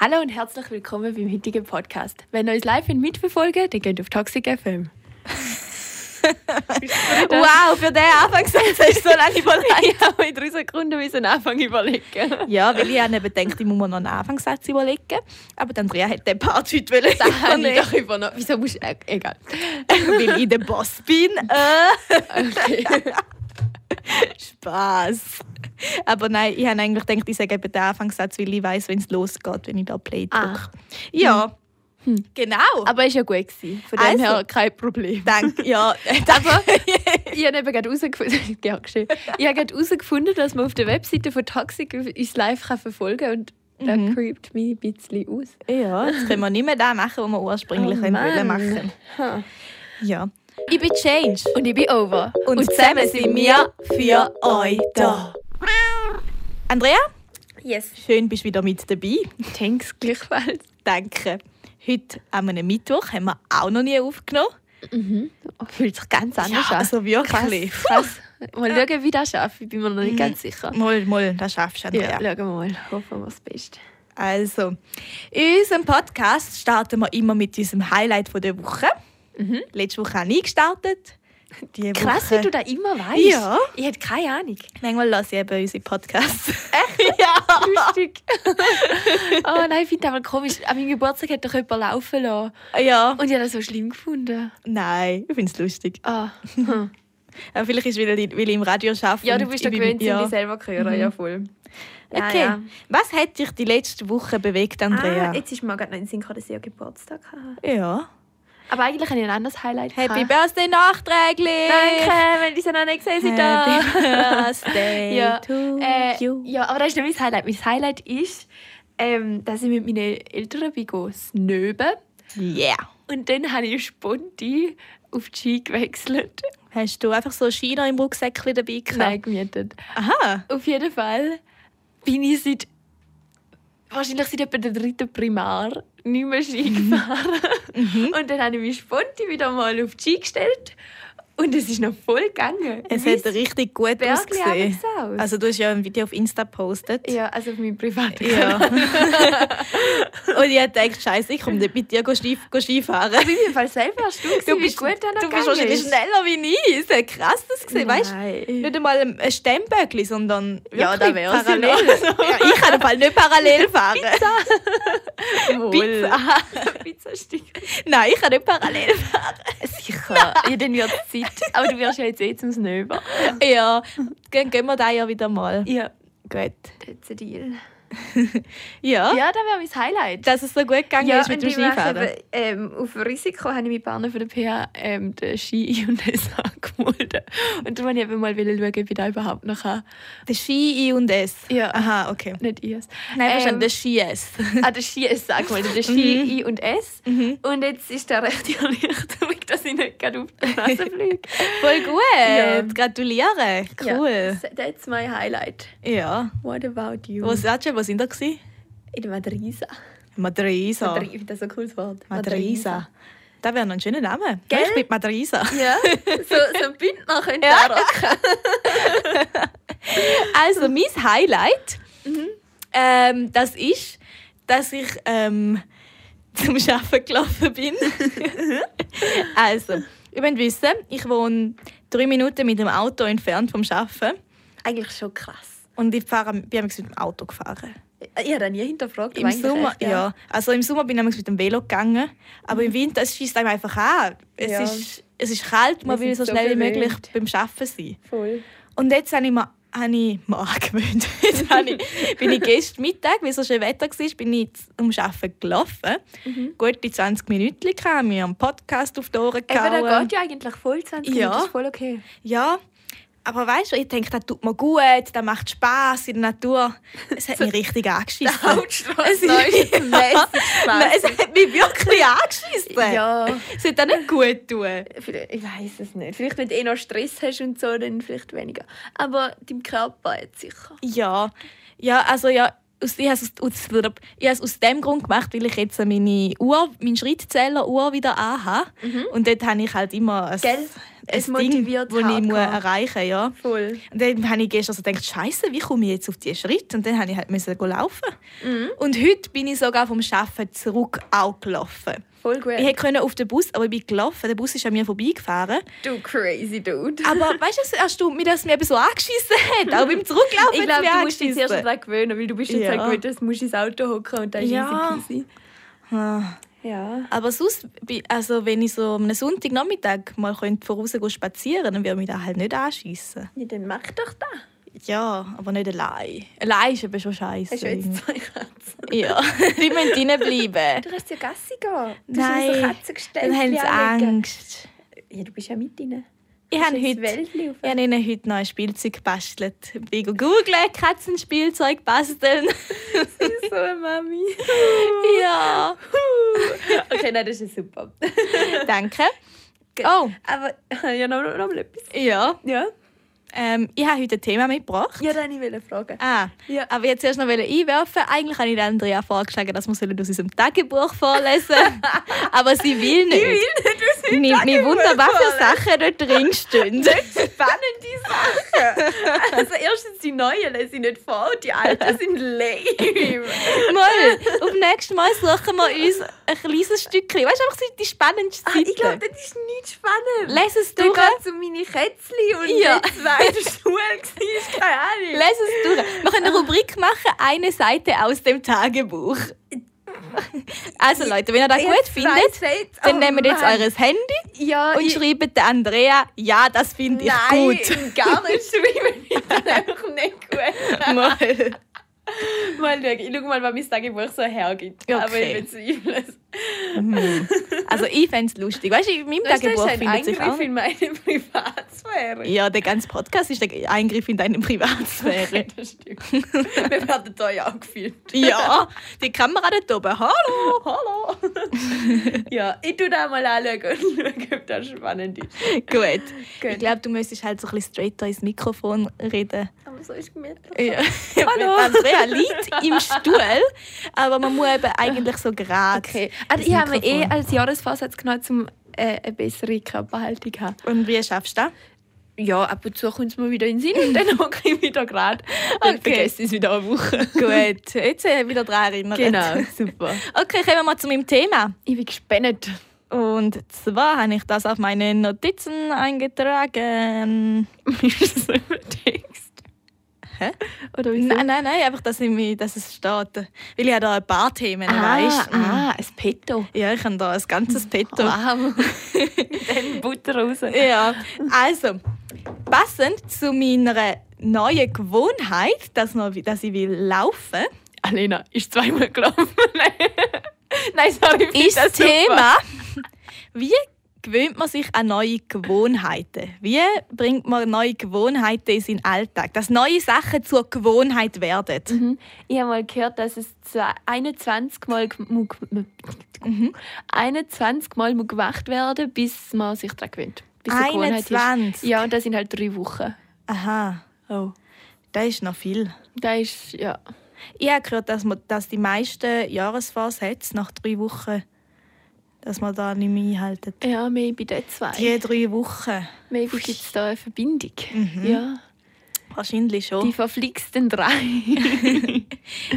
Hallo und herzlich willkommen beim heutigen Podcast. Wenn ihr uns live mitverfolgen, dann geht auf Toxic FM. Wow, für den Anfangssatz hast du so lange überlegt. Ja, in 3 Sekunden müssen wir Anfang überlegen. Ja, weil ich habe gedacht, ich muss mir noch einen Anfangssatz überlegen. Aber Andrea hätte den Part heute überlegt. Wieso musst du... Egal. Weil ich der Boss bin. Okay. Spass. Aber nein, ich habe eigentlich gedacht, ich sage eben den Anfangssatz, weil ich weiss, wenn es losgeht, wenn ich da Play drücke. Ja. Hm. Genau. Aber es war ja gut. Von dem her kein Problem. Danke. Ja. Aber ich habe eben gerade herausgefunden, dass man auf der Webseite von Toxic uns live verfolgen kann. Und das creept mich ein bisschen aus. Ja, jetzt können wir nicht mehr das machen, was wir ursprünglich machen wollten. Ja. Ich bin Change. Und ich bin Over. Und zusammen sind wir für euch da. Andrea? Yes. Schön, bist du wieder mit dabei. Thanks, gleichfalls. Danke. Heute an einem Mittwoch haben wir auch noch nie aufgenommen. Mhm. Fühlt sich ganz anders an. Also wirklich. Krass. Mal schauen, wie das schafft. Ich bin mir noch nicht ganz sicher. Mal, das schaffst du, Andrea. Ja, schauen wir mal. Hoffen wir das Beste. Also, in unserem Podcast starten wir immer mit unserem Highlight der Woche. Mhm. Letzte Woche habe ich gestartet. Krass, wie du das immer weißt. Ja. Ich hätte keine Ahnung. Manchmal lasse ich eben unsere Podcasts. Echt? Ja. Lustig. Oh nein, ich finde das mal komisch. An meinem Geburtstag hat doch jemand laufen lassen. Ja. Und ich habe das so schlimm gefunden. Nein, ich finde es lustig. Ah. Hm. Aber vielleicht ist es, weil ich im Radio arbeite. Ja, du bist ja gewöhnt, dich selber zu hören. Mhm. Ja, voll. Okay. Ja. Was hat dich die letzte Woche bewegt, Andrea? Jetzt ist mir gerade noch in Sinn gekommen, dass ich ja Geburtstag habe. Ja. Aber eigentlich habe ich ein anderes Highlight. Happy Birthday nachträglich! Danke, wenn ich es noch nicht gesehen sind da. Happy Birthday to you. Ja, aber das ist nicht mein Highlight. Mein Highlight ist, dass ich mit meinen Eltern Snöben. Yeah. Und dann habe ich spontan auf die Ski gewechselt. Hast du einfach so einen Ski noch im Rucksäckchen dabei gehabt? Nein, gemietet. Aha. Auf jeden Fall bin ich seit etwa der 3. Primar nicht mehr Ski gefahren. Mhm. Und dann habe ich mich spontan wieder mal auf die Ski gestellt. Und es ist noch voll gegangen. Es hat richtig gut ausgesehen. Also du hast ja ein Video auf Insta gepostet. Ja, also auf meinem privaten Kanal. Und ich dachte, Scheiße, ich komme nicht mit dir Skifahren. Aber ich bin Fall selber du wie gut du bist wahrscheinlich schneller wie ich. Es hat krass das gesehen, weißt du? Nicht einmal ein Stemmböckli, sondern parallel. Ja, ich kann Fall nicht parallel fahren. Pizza. Pizzastück. Nein, ich kann nicht parallel fahren. Sicher. Ja, dann wird es Zeit. Aber du wirst ja jetzt zum Snöber. Ja, gehen wir da ja wieder mal. Ja. Gut. That's a deal. Ja. Ja, das wäre mein Highlight. Dass es so gut gegangen ist mit dem Skifahren. Auf Risiko habe ich mit Partner von der PH den Ski-I&S angemeldet. Und da wollte ich eben mal schauen, ob ich da überhaupt noch kann. Der Ski-I&S? Ja. Aha, okay. Nicht I&S. Nein, wahrscheinlich der Ski-S. Der Ski-S angemeldet. Der Ski-I&S. Mhm. Und jetzt ist der recht irrlicht, dass ich nicht gerade auf die Nase fliege. Voll gut. Ja. Gratuliere. Cool. Ja. That's my highlight. Ja. What about you? Was sind da gsi? In der Madrisa. Ich finde das so ein cooles Wort. Madrisa. Das wäre noch ein schöner Name. Gell? Ich bin Madrisa. Ja. So ein Bündner könnt ihr rocken. Also mein Highlight, das ist, dass ich zum Arbeiten gelaufen bin. Also, ihr müsst wissen, ich wohne 3 Minuten mit dem Auto entfernt vom Arbeiten. Eigentlich schon krass. Und ich bin mit dem Auto gefahren. Ich habe das nie hinterfragt. Im Sommer, ja. Also im Sommer bin ich mit dem Velo gegangen. Aber im Winter schießt es einem einfach an. Es ist kalt, man will so schnell wie möglich beim Arbeiten sein. Voll. Und jetzt habe ich mir angewöhnt. Jetzt bin ich gestern Mittag, weil es so schön Wetter war, bin ich zum Arbeiten gelaufen. Mhm. Gute 20 Minuten kam ich am Podcast auf die Ohren gehauen. Aber da geht ja eigentlich voll 20 Minuten, das ist voll okay. Ja. Aber weißt du, ich denke, das tut mir gut, das macht Spass in der Natur. Es hat mich richtig angeschissen. Der Hauptstrasse ist ein Messer. Es hat mich wirklich angeschissen. Ja. Es hat auch nicht gut tun. Ich weiß es nicht. Vielleicht, wenn du noch Stress hast und so, dann vielleicht weniger. Aber deinem Körper jetzt sicher. Ja. Ja, also ja. Ich habe es aus dem Grund gemacht, weil ich jetzt meinen Schrittzähler-Uhr wieder anhabe. Mhm. Und dort habe ich halt immer es motiviert Ding, das ich erreichen muss. Ja. Voll. Und dann habe ich gestern also gedacht, Scheiße, wie komme ich jetzt auf diesen Schritt? Und dann musste ich halt laufen. Mhm. Und heute bin ich sogar vom Arbeiten zurück auch gelaufen. Voll gut. Ich konnte auf den Bus, aber ich bin gelaufen. Der Bus ist an mir vorbeigefahren. Du crazy dude. Aber weißt du, es erstaunt mich, dass es mich so angeschissen hat. Auch beim Zurücklaufen. Ich glaube, du musst dich zuerst daran gewöhnen, weil du bist jetzt ja gewöhnt, dass du ins Auto hocken und dann ist ja easy peasy. Ja. Aber sonst, also wenn ich so am Sonntagnachmittag mal voraus spazieren, dann würde mich das halt nicht anschiessen. Ja, dann mach doch das. Ja, aber nicht allein. Allein ist eben schon scheiße. Hast du jetzt zwei Katzen? Ja, die müssen drinnen bleiben. Du kannst ja Gassi gehen. Du hast so Katzen gestellt. Dann haben sie Angst. Ja, du bist ja mit ihnen. Ich habe ihnen heute noch ein Spielzeug gebastelt. Ich google Katzenspielzeug basteln. Sie ist so eine Mami. Ja. Okay, nein, das ist super. Danke. Oh. Aber ja, noch mal etwas. Ja. Ja. Ich habe heute ein Thema mitgebracht. Ja, dann wollte ich fragen. Ah, ja. Aber jetzt erst noch einwerfen. Eigentlich habe ich Andrea vorgeschlagen, dass wir aus unserem Tagebuch vorlesen sollen. Aber sie will nicht. Ich will nicht aus meinem Tagebuch wunderbar viele Sachen dort drin stehen. Nicht spannende Sachen. Also erstens, die neuen lese ich nicht vor. Die alten sind lame. Mal, auf nächstes Mal suchen wir uns ein kleines Stückchen. Weißt du, einfach die spannendste Seite. Ich glaube, das ist nicht spannend. Lese es durch. Dann geht es um meine Kätzchen und ja. In der Schule war, keine Ahnung. Lass es durch. Wir können eine Rubrik machen, eine Seite aus dem Tagebuch. Also Leute, wenn ihr das gut findet, dann nehmt jetzt eures Handy und schreibt der Andrea, ja, das finde ich gut. Nein, gar nicht schreiben, ich finde einfach nicht gut. Mal schauen. Ich schaue mal, was mein Tagebuch so hergibt. Okay. Aber ich bezweifle es. Also ich fände es lustig. Weißt du, in meinem Tagebuch findet sich auch... Das ist ein Eingriff in meine Privatsphäre. Ja, der ganze Podcast ist ein Eingriff in deine Privatsphäre. Okay, das stimmt. Wir werden da ja auch gefilmt. Ja, die Kamera da oben. Hallo, hallo. Ja, ich schaue da mal anschauen und schaue, ob das spannend ist. Gut. Ich glaube, du müsstest halt so ein bisschen straighter ins Mikrofon reden. Aber so ist gemütlich. Ja. Hallo. Andrea liegt im Stuhl, aber man muss eben eigentlich so gerade. Okay. Also ich habe mir als Jahresvorsatz genommen, um eine bessere Körperhaltung zu haben. Und wie schaffst du das? Ja, ab und zu kommt es mir wieder in den Sinn und dann hocke ich wieder gerade. Dann vergesse ich es wieder eine Woche. Gut, jetzt wieder daran erinnert. Genau, super. Okay, kommen wir mal zu meinem Thema. Ich bin gespannt. Und zwar habe ich das auf meine Notizen eingetragen. Ist so Hä? Oder nein, einfach, dass es steht. Weil ich habe da ein paar Themen, weißt du? Ah, ein Petto. Ja, ich habe da ein ganzes Petto. Wow. Dann Butter raus. Ja, also, passend zu meiner neuen Gewohnheit, dass ich laufen will. Alena, ist zweimal gelaufen. Nein, sorry, ich ist das Thema, wie gewöhnt man sich an neue Gewohnheiten? Wie bringt man neue Gewohnheiten in seinen Alltag? Dass neue Sachen zur Gewohnheit werden. Mhm. Ich habe mal gehört, dass es 21 Mal gewacht werden, bis man sich daran gewöhnt. Bis 21? Ist. Ja, und das sind halt 3 Wochen. Aha. Oh. Das ist noch viel. Das ist, ja. Ich habe gehört, dass die meisten Jahresvorsätze nach 3 Wochen dass man da nicht mehr einhalten. Ja, maybe das 2. Die 3 Wochen. Maybe gibt es da eine Verbindung. Mhm. Ja. Wahrscheinlich schon. Die verflixten 3.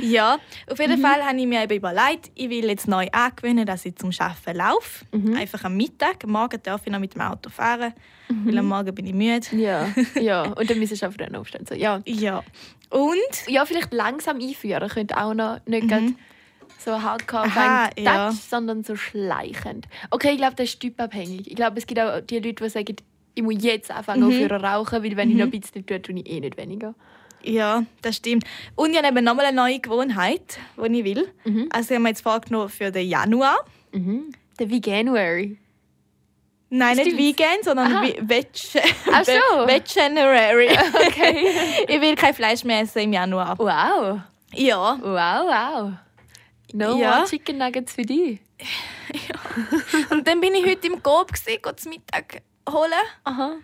Ja, auf jeden Fall habe ich mir eben überlegt, ich will jetzt neu angewöhnen, dass ich zum Arbeiten laufe. Mhm. Einfach am Mittag. Am Morgen darf ich noch mit dem Auto fahren, weil am Morgen bin ich müde. Ja. Und dann müssen wir einfach dann aufstehen. So, ja. Und? Ja, vielleicht langsam einführen. Könnte auch noch nicht ganz... So hardcore Touch, sondern so schleichend. Okay, ich glaube, das ist typabhängig. Ich glaube, es gibt auch die Leute, die sagen, ich muss jetzt anfangen für rauchen, weil wenn ich noch ein bisschen tue, tue ich eh nicht weniger. Ja, das stimmt. Und ich habe eben nochmal eine neue Gewohnheit, die ich will. Mhm. Also ich habe mir jetzt vorgenommen für den Januar. Mhm. Der Veganuary. Nein, stimmt's? Nicht vegan, sondern Veganuary. Okay. Ich will kein Fleisch mehr essen im Januar. Wow. Ja. Wow. No more Chicken Nuggets für dich. Ja. Und dann bin ich heute im Coop zu Mittag holen. Aha.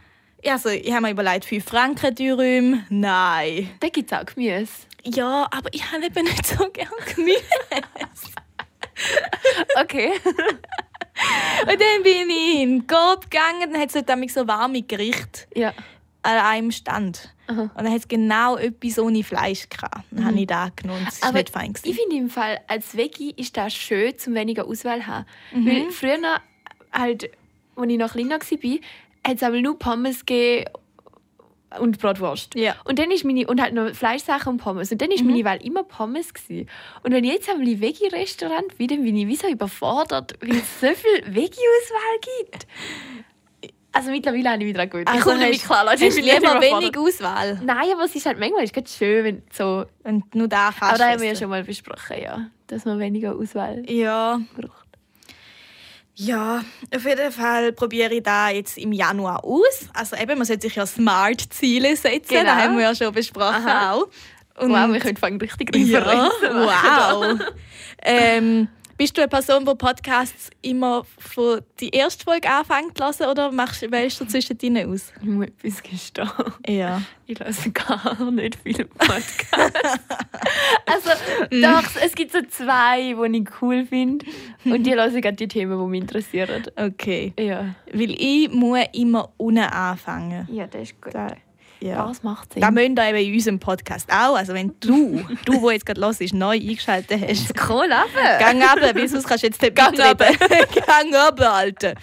Also, ich habe mir überlegt, 5 Franken Dürüm. Nein. Da gibt es auch Gemüse. Ja, aber ich habe eben nicht so gerne Gemüse. Okay. Und dann bin ich in den Coop gegangen, dann hat es damals so warme Gerichte an einem Stand. Aha. Und dann hat es genau etwas ohne Fleisch gehabt. Dann habe ich das genommen. Das war nicht fein. Ich finde im Fall, als Veggie ist das schön, um weniger Auswahl zu haben. Mhm. Weil früher, halt, als ich noch kleiner war, hat es nur Pommes gegeben und Bratwurst. Ja. Und dann ist meine, und halt noch Fleischsachen und Pommes. Und dann war meine Wahl immer Pommes gewesen. Und wenn ich jetzt am Veggie-Restaurant bin, dann bin ich wie so überfordert, weil es so viel Veggie-Auswahl gibt. Also mittlerweile habe ich mich daran gewöhnt. Ich komme nämlich klar, Leute. Ich bin lieber wenig Auswahl. Nein, aber es ist halt manchmal ist schön, wenn so... Und nur da kannst du. Aber da haben wir ja schon mal besprochen, ja, dass man weniger Auswahl braucht. Ja, auf jeden Fall probiere ich das jetzt im Januar aus. Also eben, man sollte sich ja Smart-Ziele setzen, genau. Das haben wir ja schon besprochen. Aha. Auch. Und wow, wir können fangen richtig Referenzen machen. Wow. Bist du eine Person, die Podcasts immer von der ersten Folge anfängt zu hören oder wählst du zwischen denen aus? Ich muss etwas gestehen. Ja. Ich höre gar nicht viele Podcasts. Also doch, es gibt so zwei, die ich cool finde. Und die höre gerade die Themen, die mich interessieren. Okay. Ja. Weil ich muss immer unten anfangen. Ja, das ist gut. Ja. Das macht Sinn. Das müsst ihr eben in unserem Podcast auch. Also wenn du der jetzt gerade hörst, neu eingeschaltet hast. Komm runter! Gang runter, weil sonst kannst du jetzt nicht mitreden. Gang runter, Alter.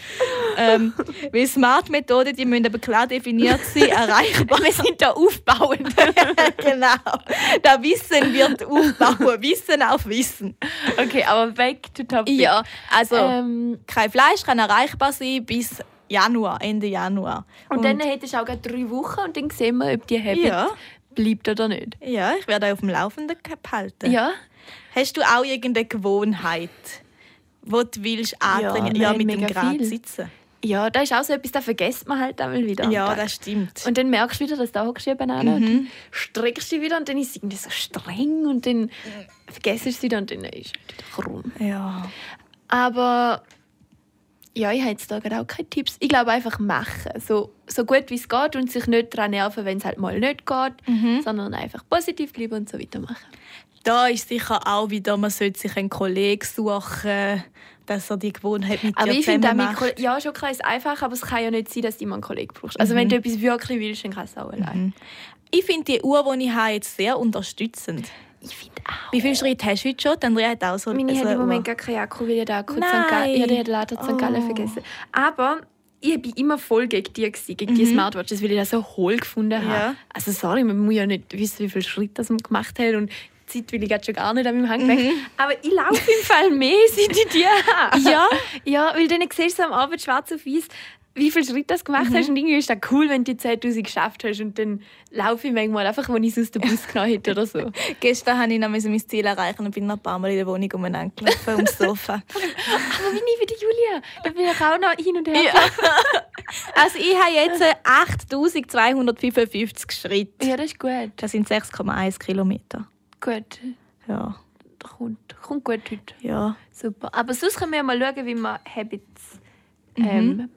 Weil Smart-Methoden, die müssen aber klar definiert sein, erreichbar. Wir sind da aufbauend. Genau. Da Wissen wird aufbauen. Wissen auf Wissen. Okay, aber back to topic. Ja, also kein Fleisch kann erreichbar sein bis... Ende Januar. Und dann hättest du auch gerade 3 Wochen und dann sehen wir, ob die Habit bleibt oder nicht. Ja, ich werde auf dem Laufenden behalten. Ja. Hast du auch irgendeine Gewohnheit, die du willst antrainieren? Ja, mit dem Grad viel. Sitzen. Ja, das ist auch so etwas, das vergisst man halt einmal wieder. Ja, das stimmt. Und dann merkst du wieder, dass du da hockst, und streckst dich wieder und dann ist es irgendwie so streng und dann vergisst du es wieder und dann ist es wieder rum. Ja. Aber... Ja, ich habe jetzt da gerade auch keine Tipps. Ich glaube, einfach machen. So gut wie es geht und sich nicht daran nerven, wenn es halt mal nicht geht, sondern einfach positiv bleiben und so weitermachen. Da ist sicher auch wieder, man sollte sich einen Kollegen suchen, dass er die Gewohnheit mit dir zusammen macht. Ja, schon klar, ist einfach, aber es kann ja nicht sein, dass du immer einen Kollegen brauchst. Also wenn du etwas wirklich willst, dann kannst du es auch allein. Ich finde die Uhr, die ich habe, jetzt sehr unterstützend. Ich finde auch. Wie viele Schritte hast du heute schon? Andrea hat auch so eine Uhr. Meine hat im Moment gar keinen Akku, weil ich den Akku leider St. Gallen vergessen. Aber ich war immer voll gegen die Smartwatches, weil ich das so hohl gefunden habe. Ja. Also sorry, man muss ja nicht wissen, wie viele Schritte man gemacht hat. Und die Zeit will ich gerade schon gar nicht an meinem Handgelenk. Aber ich laufe im Fall mehr, seit ich die habe. Ja, weil dann siehst du am Abend schwarz auf weiß, wie viele Schritte du gemacht hast. Und irgendwie ist das cool, wenn du die 10'000 geschafft hast. Und dann laufe ich manchmal einfach, wenn ich es aus dem Bus genommen hätte oder so. Gestern habe ich noch mein Ziel erreichen und bin noch ein paar Mal in der Wohnung umeinander gelaufen, ums Sofa. Aber wie nie bei der Julia. Da bin ich auch noch hin und her gelaufen. Also ich habe jetzt 8'255 Schritte. Ja, das ist gut. Das sind 6,1 Kilometer. Gut. Ja. Das kommt gut heute. Ja. Super. Aber sonst können wir mal schauen, wie man Habits... einführt.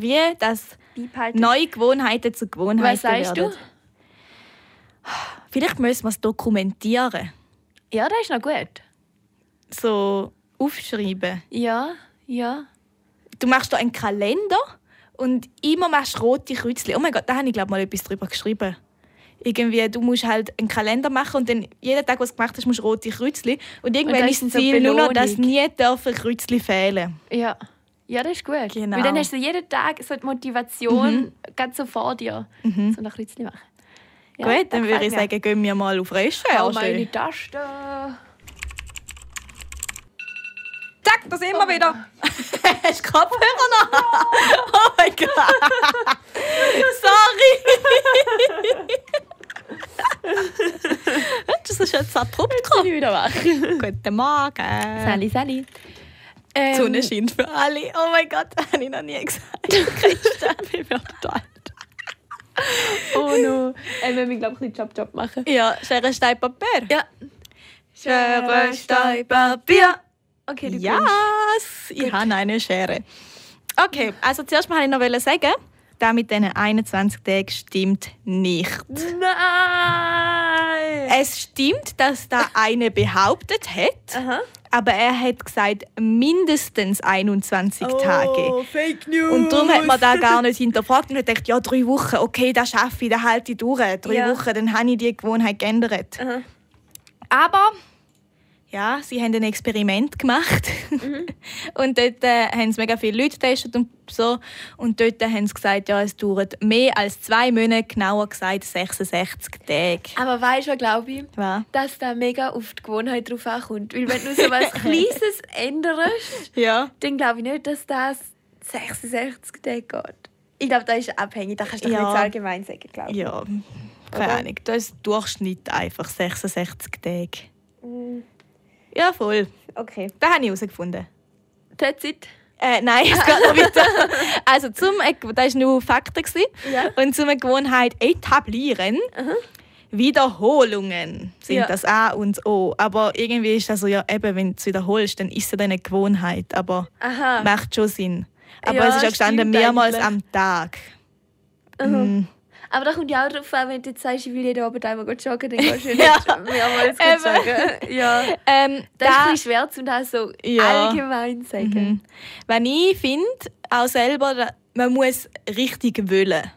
Wie das neue Gewohnheiten zu Gewohnheiten werden. Was sagst du? Vielleicht müssen wir es dokumentieren. Ja, das ist noch gut. So aufschreiben. Ja. Du machst da einen Kalender und immer machst du rote Kreuzchen. Oh mein Gott, da habe ich glaube mal etwas drüber geschrieben. Irgendwie, du musst halt einen Kalender machen und dann jeden Tag, was du gemacht hast, musst du rote Kreuzchen. Und irgendwann ist das Ziel nur noch, dass nie Kreuzchen fehlen dürfen. Ja. Ja, das ist gut. Genau. Weil dann hast du jeden Tag so die Motivation ganz so vor dir, so ein Kreuzchen machen. Ja, gut, dann würde ich sagen, gehen wir mal auf Recherche. Hau mal in die Tasche. Zack, da sind wir wieder. Hast du Kopfhörer noch? Oh mein Gott. Sorry. Das ist jetzt abrupt gekommen. Ich bin wieder wach. Guten Morgen. Sali. Die Sonne scheint für alle. Oh mein Gott, das habe ich noch nie gesagt. Ich werde alt. Oh no. Wir müssen, glaube ich, ein bisschen Job machen. Ja, Schere, Stein, Papier. Ja. Schere, Stein, Papier. Okay, du yes, ich habe eine Schere. Okay, also zuerst mal wollte ich noch sagen, das mit diesen 21 Tagen stimmt nicht. Nein! Es stimmt, dass da eine behauptet hat, aha, aber er hat gesagt, mindestens 21 Tage. Oh, Fake News! Und darum hat man da gar nicht hinterfragt und hat gedacht, ja, 3 Wochen, okay, das schaffe ich, das halte ich durch. 3 Wochen, dann habe ich die Gewohnheit geändert. Aha. Aber... ja, sie haben ein Experiment gemacht. Mhm. Und dort haben sie mega viele Leute getestet und so. Und dort haben sie gesagt, ja, es dauert mehr als 2 Monate, genauer gesagt 66 Tage. Aber weißt du, was glaube ich? Was? Dass da mega auf die Gewohnheit drauf ankommt. Weil wenn du so etwas Kleines änderst, ja, dann glaube ich nicht, dass das 66 Tage geht. Ich glaube, das ist abhängig. Das kannst du nicht allgemein sagen, glaube ich. Ja, keine Ahnung. Das ist Durchschnitt einfach 66 Tage. Mhm. Ja, voll. Okay. Das habe ich herausgefunden. That's it? Nein, es geht noch weiter. Also, das war nur Fakten. Ja. Und zum Gewohnheit etablieren, aha, Wiederholungen sind das A und O. Aber irgendwie ist das so, ja, eben, wenn du es wiederholst, dann ist es eine Gewohnheit. Aber aha, macht schon Sinn. Aber ja, es ist auch gestanden, mehrmals am Tag. Mhm. Aber da kommt ja auch darauf an, wenn du jetzt sagst, ich will jeden Abend einmal joggen, dann gehst du nicht mehrmals joggen. Ja. Das ist ein bisschen schwer, um das so allgemein zu sagen. Mhm. Wenn ich finde, auch selber, man muss richtig wollen.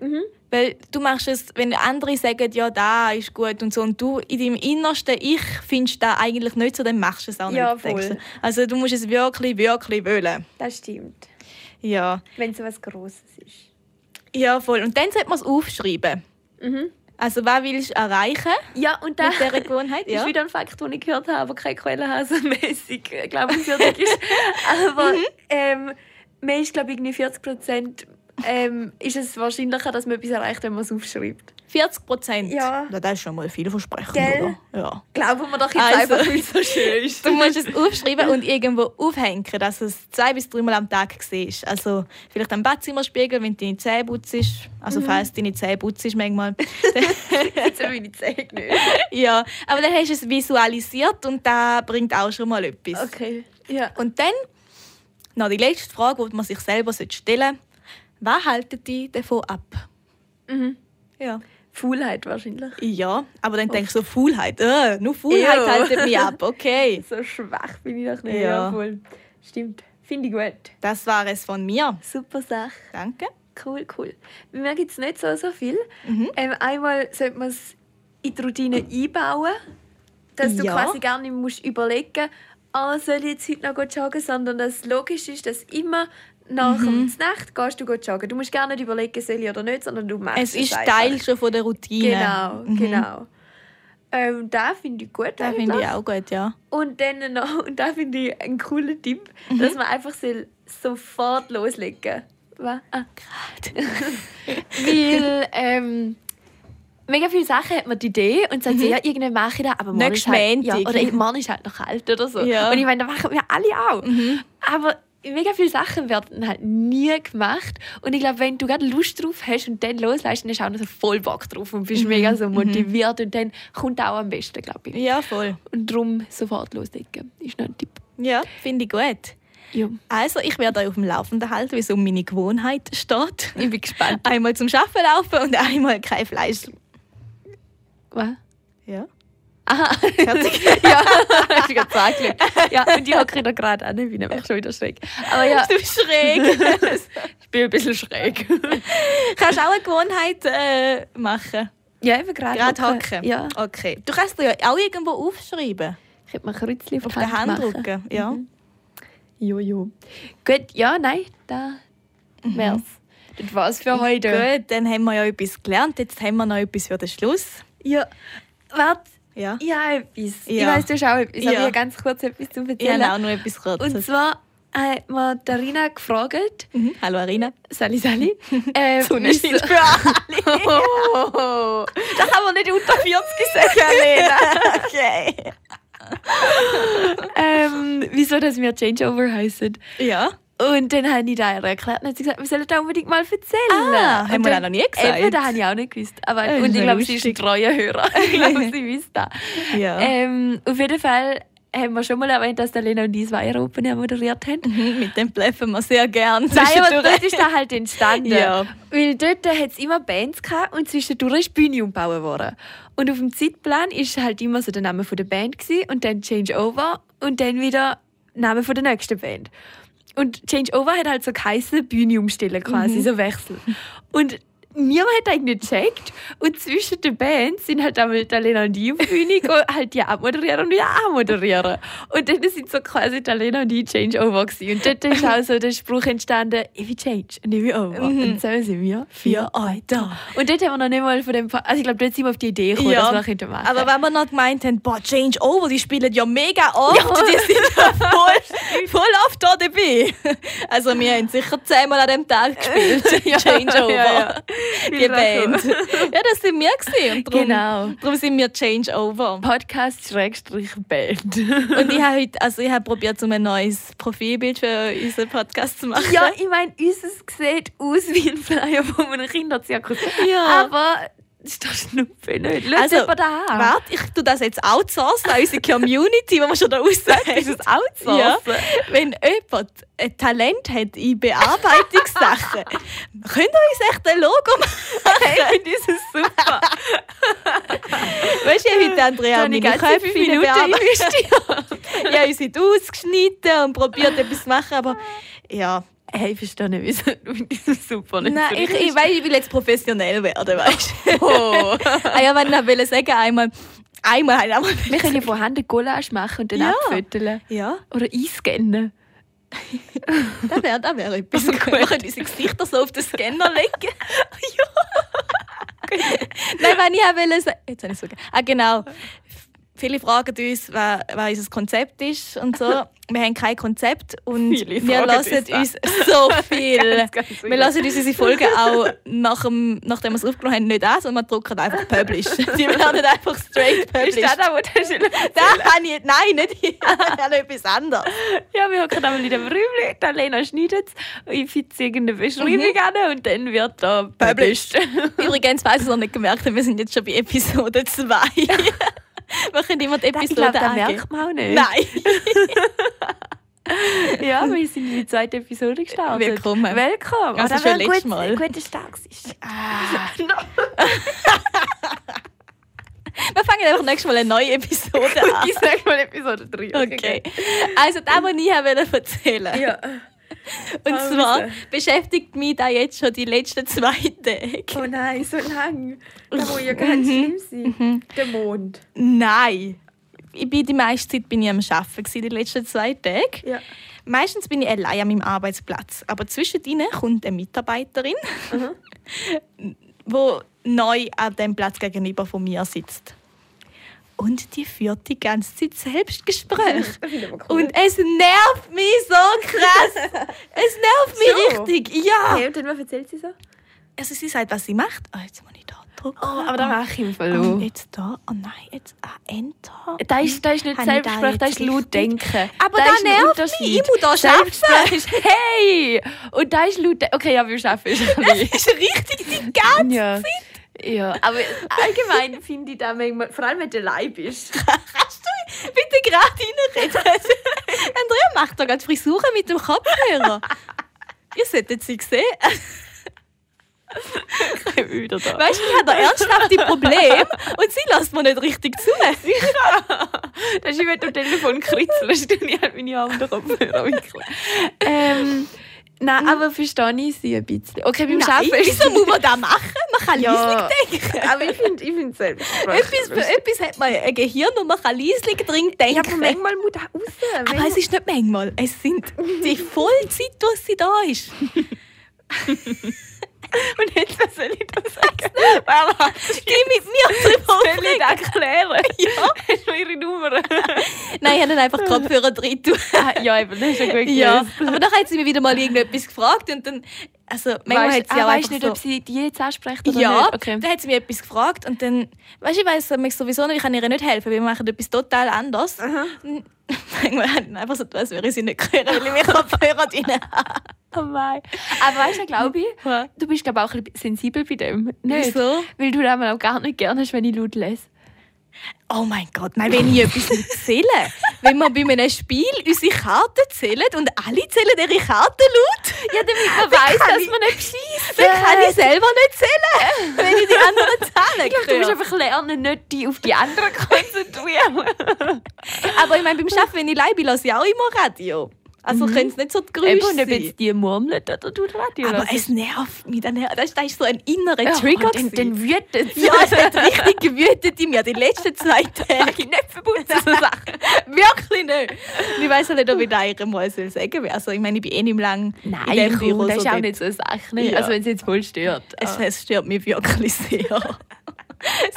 Mhm. Weil du machst es, wenn andere sagen, ja, das ist gut und so, und du in deinem innersten Ich findest das eigentlich nicht so, dann machst du es auch nicht. Ja, voll. Also du musst es wirklich, wirklich wollen. Das stimmt. Ja. Wenn es so etwas Grosses ist. Ja, voll. Und dann sollte man es aufschreiben. Mhm. Also, was willst du erreichen? Ja, und das mit dieser Gewohnheit? Ja. Ist wieder ein Fakt, den ich gehört habe, aber keine quellenhasenmässig glaubenswürdig ist. Aber mehr ist, glaube ich, irgendwie 40% ist es wahrscheinlicher, dass man etwas erreicht, wenn man es aufschreibt. 40%? Ja. Na, das ist schon mal vielversprechend, oder? Ja. Glauben wir doch jetzt einfach, wie es so schön ist. Du musst es aufschreiben und irgendwo aufhängen, dass es 2 bis 3 Mal am Tag siehst. Also vielleicht am Badzimmerspiegel, wenn du deine Zähne putzt. Also falls deine Zähne putzt manchmal. Jetzt habe ich meine Zähne nicht. Ja, aber dann hast du es visualisiert und das bringt auch schon mal etwas. Okay, ja. Und dann noch die letzte Frage, die man sich selber stellen sollte. Was haltet dich davon ab? Mhm. Ja. Faulheit wahrscheinlich. Ja, aber dann denkst du so, Faulheit. Nur Faulheit haltet mich ab, okay. So schwach bin ich doch nicht. Ja, voll. Stimmt, finde ich gut. Das war es von mir. Super Sache. Danke. Cool, cool. Wir merken jetzt nicht so viel. Mhm. Einmal sollte man es in die Routine einbauen, dass du quasi gar nicht musst überlegen, soll ich jetzt heute noch joggen, sondern dass es logisch ist, dass immer... nach der Nacht gehst du joggen. Du musst gar nicht überlegen, soll ich oder nicht, sondern du machst es. Es ist Teil schon von der Routine. Genau, genau. Das finde ich gut. Das finde ich auch gut, ja. Und dann noch, und das finde ich einen coolen Tipp, dass man einfach sofort loslegen soll. Was? Ah, gerade. Weil mega viele Sachen hat man die Idee und sagt, ja, irgendwann mache ich das, aber morgen ist halt, oder morgen ist halt noch kalt oder so. Ja. Und ich meine, das machen wir alle auch. Mhm. Aber mega viele Sachen werden halt nie gemacht. Und ich glaube, wenn du gerade Lust drauf hast und dann loslässt, dann hast du auch noch so voll Bock drauf und bist mega so motiviert. Und dann kommt auch am besten, glaube ich. Ja, voll. Und darum sofort loslegen ist noch ein Tipp. Ja, finde ich gut. Ja. Also, ich werde euch auf dem Laufenden halten, wie es um meine Gewohnheit steht. Ich bin gespannt. Einmal zum Schaffen laufen und einmal kein Fleisch. Was? Ja. Aha, fertig. Ja, hast du gerade gesagt. Ja, und ich hocke da gerade an. Ich bin nämlich schon wieder schräg. Aber ja. Du bist schräg. Ich bin ein bisschen schräg. Kannst du auch eine Gewohnheit machen? Ja, eben gerade hocken. Ja. Okay. Du kannst dir ja auch irgendwo aufschreiben. Ich könnte mir Kreuzchen auf der Hand drucken. Ja. Mhm. Jojo. Gut, ja, nein, da wär's. Das war's für heute. Gut, dann haben wir ja etwas gelernt. Jetzt haben wir noch etwas für den Schluss. Ja. Warte. Ja. Ja, etwas. Ja. Ich weiss, du hast auch etwas. Aber ich habe ganz kurz etwas zu erzählen. Ja, auch nur etwas Kurzes. Und zwar hat man Rina gefragt. Mhm. Hallo, Rina. Sali, Sali. Sonne scheint für alle. Oh. Das kann man nicht unter 40 sagen, Lena. Okay. Wieso, dass wir Changeover heissen. Ja. Und dann habe ich da erklärt und hat sie gesagt, wir sollen das unbedingt mal erzählen. Ah, haben wir auch noch nie gesagt. Eben, das habe ich auch nicht gewusst. Aber, und ich glaube, sie ist ein treuer Hörer. Ich glaube, sie weiß das. Ja. Auf jeden Fall haben wir schon mal erwähnt, dass der Lena und ich das Weihropen ja moderiert haben. Mhm, mit dem bleiben wir sehr gern. Nein, aber dort ist das halt entstanden. Ja. Weil dort hat es immer Bands gehabt und zwischendurch ist die Bühne umgebaut worden. Und auf dem Zeitplan war halt immer so der Name der Band gewesen, und dann Changeover und dann wieder Name der nächsten Band. Und Changeover hat halt so geheißen, Bühne umstellen quasi, so Wechsel. Und niemand hat eigentlich gecheckt. Und zwischen den Bands sind halt einmal Lena und ich auf die Bühne gegangen, halt die abmoderieren und wieder anmoderieren. Und dann sind so quasi Lena und ich Changeover gewesen. Und dort ist auch so der Spruch entstanden, ich will Change und ich will Over. Und so sind wir für euch da. Und dort haben wir noch nicht mal von dem... Also ich glaube, dort sind wir auf die Idee gekommen, dass wir das machen. Aber wenn wir noch gemeint haben, boah, Changeover, die spielen ja mega oft. Ja. Die sind ja voll oft da dabei. Also wir haben sicher 10-mal an dem Tag gespielt. Changeover. Ja. Die Band. Ja, das sind wir gewesen. Darum sind wir Changeover. Podcast-Band. Und ich habe heute, also ich habe probiert, um ein neues Profilbild für unseren Podcast zu machen. Ja, ich meine, unseres sieht aus wie ein Flyer von einem Kinderzirkus. Ja. Aber das ist doch Schnupfen nicht. Lass also, da an. Warte, ich tue das jetzt outsourcen an unsere Community, die wir schon da aussehen. Das ist das outsourcen? Ja. Wenn jemand ein Talent hat in Bearbeitungssachen, könnt ihr uns echt ein Logo machen? Hey, ich finde das super. Weißt du, heute, Andrea, meine Köpfe bearbeitet. Ich habe uns nicht ausgeschnitten und probiert, etwas zu machen, aber ja... Hey, ich verstehe nicht, wieso das super nicht. Nein, ich weiß, ich will jetzt professionell werden, weißt du? Oh. Ja, wenn ich will sagen, einmal. Wir können ja vorhanden Gulasch machen und dann abfütteln. Ja. Oder einscannen. Das wäre etwas. Okay. Wir können unsere Gesichter so auf den Scanner legen. Ja. Okay. Nein, wenn ich will sagen... Jetzt habe ich es vergessen. Ah, genau. Viele fragen uns, was unser Konzept ist und so. Wir haben kein Konzept und wir lassen uns so viel. Wir lassen uns unsere Folgen auch, nachdem wir es aufgenommen haben, nicht an, sondern wir drucken einfach Publish. Die werden einfach straight Publish. Ist das auch, was du kann ich, nein, nicht hier. Das ist etwas anderes. Ja, wir hocken einmal in dem Räumchen, dann Lena schneidet es, ich füge irgendeine Beschreibung an und dann wird da Published. Übrigens, falls ihr es noch nicht gemerkt habt, wir sind jetzt schon bei Episode 2. Wir können immer die Episode angeben. Das merkt man auch nicht. Nein. Ja, wir sind in die zweite Episode gestartet. Willkommen. Also schon letztes Mal. Ein guter Start ist. Wir fangen einfach nächstes Mal eine neue Episode an. Bis nächstes Mal Episode 3. Okay. Also das, was ich erzählen wollte. Ja. Und zwar beschäftigt mich da jetzt schon die letzten 2 Tage. Oh nein, so lang. Das muss ja ganz schlimm sein. Der Mond. Nein. Die meiste Zeit bin ich am Arbeiten, die letzten 2 Tage. Ja. Meistens bin ich allein an meinem Arbeitsplatz. Aber zwischendrin kommt eine Mitarbeiterin, die neu an dem Platz gegenüber von mir sitzt. Und die führt die ganze Zeit Selbstgespräch. Cool. Und es nervt mich so krass. Es nervt mich richtig. Ja. Hey, und dann, was erzählt sie so? Also sie sagt, was sie macht. Oh, jetzt muss ich da drücken. Oh, aber da mache ich im Verlauf. Jetzt da. Oh nein, jetzt Enter. Das ist nicht Selbstgespräch, das ist laut denken. Aber das nervt mich. Ich muss da arbeiten. Hey! Und das ist laut denken. Okay, ja, wir arbeiten. Das ist richtig die ganze Zeit. Ja, aber allgemein finde ich das manchmal, vor allem wenn du allein bist. Kannst du bitte gerade reinreden? Andrea macht da gerade Frisuren mit dem Kopfhörer. Ihr solltet sie sehen. Ich bin wieder da. Weißt du, ich habe da ernsthafte Probleme und sie lässt mir nicht richtig zu. Sicher. Das ist, wenn du am Telefon kritzelst und ich habe meine Arme den Kopfhörer wickeln. Nein, aber verstehe ich sie ein bisschen. Okay, beim Arbeiten... Wieso muss man das machen? Man kann leislich denken. Aber ich finde Selbstgespräch. Etwas hat man ein Gehirn und man kann leislich drin denken. Ja, aber manchmal muss das raus. Aber es ist nicht manchmal. Es sind die Vollzeit, dass sie da ist. Und jetzt, was soll ich da sagen? Mama, geh mit mir drüber. Soll ich das erklären? Ja. Hast du ihre Nummer? Nein, ich habe dann einfach die Kopfhörer drin. Ja, eben, das ist ja gut. Ja. Aber dann hat sie mir wieder mal irgendetwas gefragt. Und dann, also, manchmal hat sie auch weißt nicht, so, ob sie die jetzt anspricht oder ja, nicht? Okay. Dann hat sie mir etwas gefragt. Und dann, weißt du, ich weiss sowieso nicht, ich kann ihr nicht helfen, weil wir machen etwas total anderes. Manchmal einfach so, als wäre ich sie nicht hören, weil ich mir Kopfhörer drin habe. Oh mein. Aber weißt du, glaube ich, du bist glaub, auch ein bisschen sensibel bei dem. Nicht? Wieso? Weil du das auch gar nicht gerne hast, wenn ich laut lese. Oh mein Gott, nein, wenn ich etwas erzähle. wenn wir bei einem Spiel unsere Karten zählen und alle zählen ihre Karten laut. Ja, damit man weiss, dass man nicht schiessen. Dann kann ich selber nicht zählen, wenn ich die anderen zähle. Ich glaube, du musst einfach lernen, nicht dich auf die anderen konzentrieren. Aber ich meine, beim Arbeiten, wenn ich allein bin, höre ich auch immer Radio. Also können es nicht so die Geräusche sein. Eben, ob die murmelt oder du Radio. Aber es nervt mich. Das ist so ein innerer Trigger. Dann wütet es. Ja, es hat richtig gewütet in mir die letzten 2 Tage. Ich nicht verputzen, so Sachen. Wirklich nicht. Und ich weiss auch nicht, ob ich da irgendwann sagen soll. Also, ich meine, ich bin eh nicht lang in dem Büro. Nein, das ist auch nicht so eine Sache. Ja. Also wenn es jetzt voll stört. Es stört mich wirklich sehr.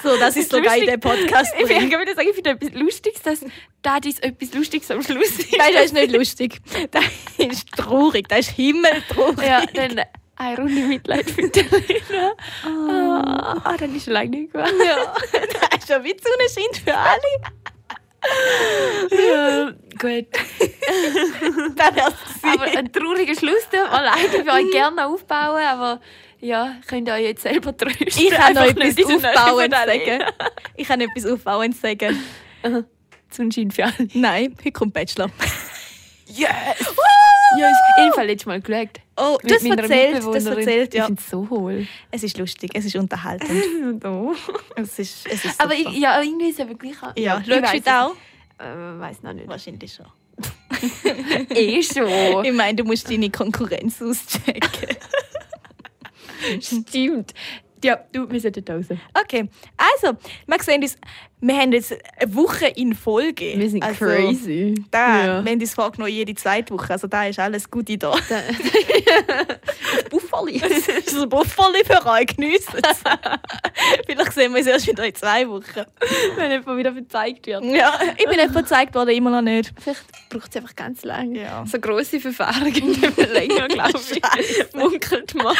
So, das ist sogar in diesem Podcast. Ich würde sagen, ich finde etwas Lustiges, dass das etwas Lustiges am Schluss ist. Nein, das ist nicht lustig. Das ist traurig. Das ist himmeltraurig. Ja, dann eine Runde Mitleid für die Rina. Ah, dann ist schon lange nicht gewesen. Ja, das ist ein Witz ohne Sinn für alle. Ja, gut. Das wär's gewesen. Aber ein trauriger Schluss dürfen wir leider für euch gerne aufbauen, aber... Ja, könnt ihr euch jetzt selber trösten. Ich kann noch etwas Aufbauendes sagen. Ich kann etwas Aufbauendes sagen. Zum Schein für alle. Nein, heute kommt Bachelor. Yes! Ja, ich habe Fall letztes Mal geschaut. Oh, das erzählt, ja. Ich finde es so hohl. Es ist lustig, es ist unterhaltend. Es ist aber ich, ja, irgendwie ist es aber gleich... Ja, schaust du das auch? Weiß noch nicht. Wahrscheinlich schon. Schon. Ich meine, du musst deine Konkurrenz auschecken. Stimmt. Ja, wir sollten raus. Okay, also, wir sehen uns, wir haben jetzt eine Woche in Folge. Wir sind also, crazy. Wir haben uns vorgenommen, jede 2 Wochen. Also da ist alles Gute da. Bufferli. Das ist ein Bufferli für euch. Geniessen es. Vielleicht sehen wir uns erst wieder in 2 Wochen. Wenn jemand wieder verzeigt wird. Ja, ich bin nicht verzeigt worden, immer noch nicht. Vielleicht braucht es einfach ganz lange. Ja. So grosse Verfahren gehen länger, glaube ich. Munkelt man.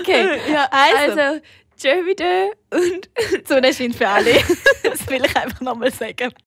Okay, ja, also tschö wieder und so eine Schein für alle. Das will ich einfach nochmal sagen.